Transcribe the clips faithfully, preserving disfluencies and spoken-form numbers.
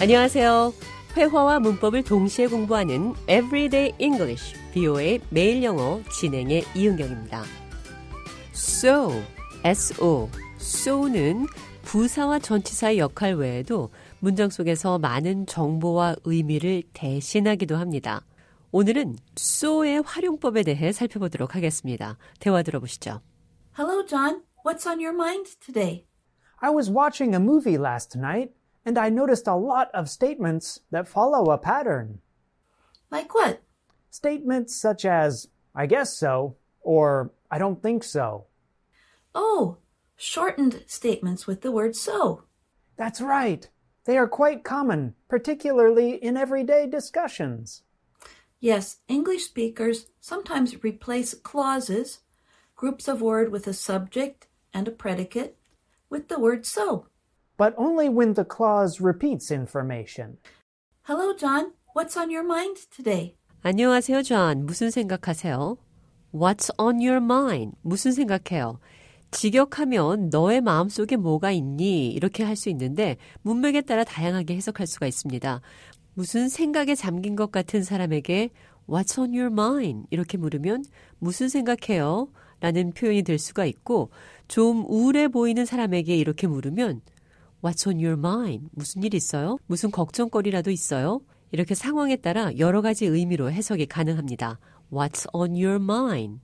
안녕하세요. 회화와 문법을 동시에 공부하는 Everyday English 비오에이 매일 영어 진행의 이은경입니다. So, so, so는 부사와 전치사의 역할 외에도 문장 속에서 많은 정보와 의미를 대신하기도 합니다. 오늘은 so의 활용법에 대해 살펴보도록 하겠습니다. 대화 들어보시죠. Hello, John. What's on your mind today? I was watching a movie last night. And I noticed a lot of statements that follow a pattern. Like what? Statements such as, I guess so, or I don't think so. Oh, shortened statements with the word so. That's right. They are quite common, particularly in everyday discussions. Yes, English speakers sometimes replace clauses, groups of words with a subject and a predicate, with the word so. But only when the clause repeats information. Hello, John. What's on your mind today? 안녕하세요, John. 무슨 생각하세요? What's on your mind? 무슨 생각해요? 직역하면 너의 마음속에 뭐가 있니? 이렇게 할 수 있는데 문맥에 따라 다양하게 해석할 수가 있습니다. 무슨 생각에 잠긴 것 같은 사람에게 What's on your mind? 이렇게 물으면 무슨 생각해요? 라는 표현이 될 수가 있고 좀 우울해 보이는 사람에게 이렇게 물으면 What's on your mind? 무슨 일 있어요? 무슨 걱정거리라도 있어요? 이렇게 상황에 따라 여러 가지 의미로 해석이 가능합니다. What's on your mind?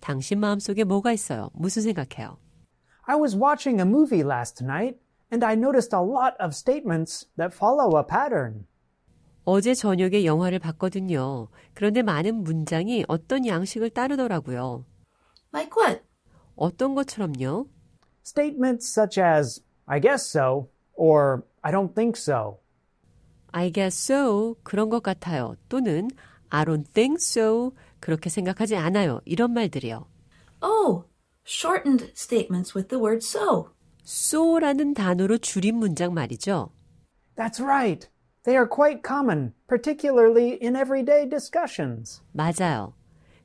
당신 마음속에 뭐가 있어요? 무슨 생각해요? I was watching a movie last night and I noticed a lot of statements that follow a pattern. 어제 저녁에 영화를 봤거든요. 그런데 많은 문장이 어떤 양식을 따르더라고요. Like what? 어떤 것처럼요? Statements such as I guess so, or I don't think so. I guess so, 그런 것 같아요. 또는 I don't think so, 그렇게 생각하지 않아요. 이런 말들이요. Oh, shortened statements with the word so. so라는 단어로 줄인 문장 말이죠. That's right. They are quite common, particularly in everyday discussions. 맞아요.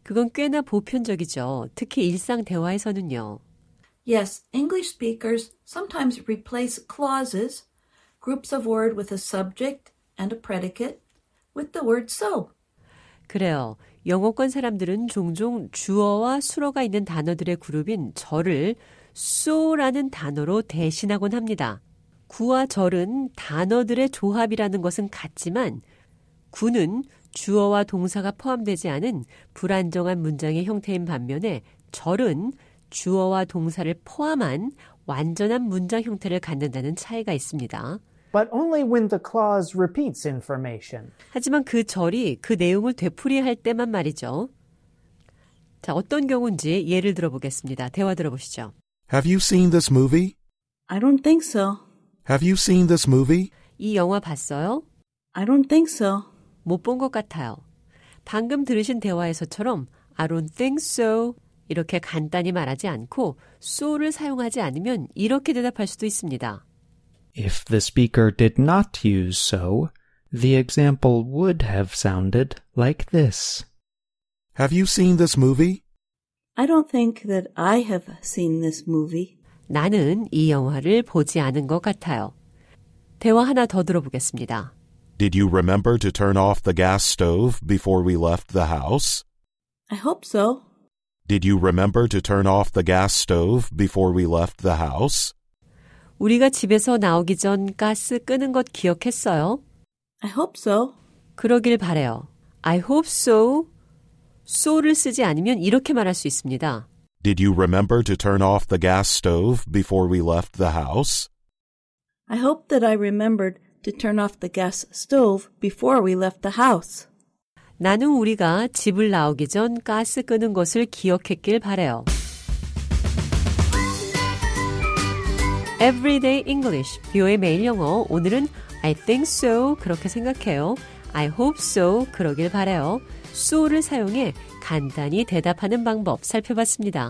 그건 꽤나 보편적이죠. 특히 일상 대화에서는요. Yes, English speakers sometimes replace clauses, groups of words with a subject and a predicate, with the word so. 그래요. 영어권 사람들은 종종 주어와 수어가 있는 단어들의 그룹인 절을 so라는 단어로 대신하곤 합니다. 구와 절은 단어들의 조합이라는 것은 같지만 구는 주어와 동사가 포함되지 않은 불안정한 문장의 형태인 반면에 절은 주어와 동사를 포함한 완전한 문장 형태를 갖는다는 차이가 있습니다. But only when the clause repeats information. 하지만 그 절이 그 내용을 되풀이할 때만 말이죠. 자, 어떤 경우인지 예를 들어보겠습니다. 대화 들어보시죠. Have you seen this movie? I don't think so. Have you seen this movie? 이 영화 봤어요? I don't think so. 못 본 것 같아요. 방금 들으신 대화에서처럼 I don't think so. 이렇게 간단히 말하지 않고 so를 사용하지 않으면 이렇게 대답할 수도 있습니다. If the speaker did not use so, the example would have sounded like this. Have you seen this movie? I don't think that I have seen this movie. 나는 이 영화를 보지 않은 것 같아요. 대화 하나 더 들어보겠습니다. Did you remember to turn off the gas stove before we left the house? I hope so. Did you remember to turn off the gas stove before we left the house? 우리가 집에서 나오기 전 가스 끄는 것 기억했어요? I hope so. 그러길 바래요. I hope so. so를 쓰지 않으면 이렇게 말할 수 있습니다. Did you remember to turn off the gas stove before we left the house? I hope that I remembered to turn off the gas stove before we left the house. 나는 우리가 집을 나오기 전 가스 끄는 것을 기억했길 바래요. Everyday English, 비오에이 매일 영어. 오늘은 I think so, 그렇게 생각해요. I hope so, 그러길 바래요. so를 사용해 간단히 대답하는 방법 살펴봤습니다.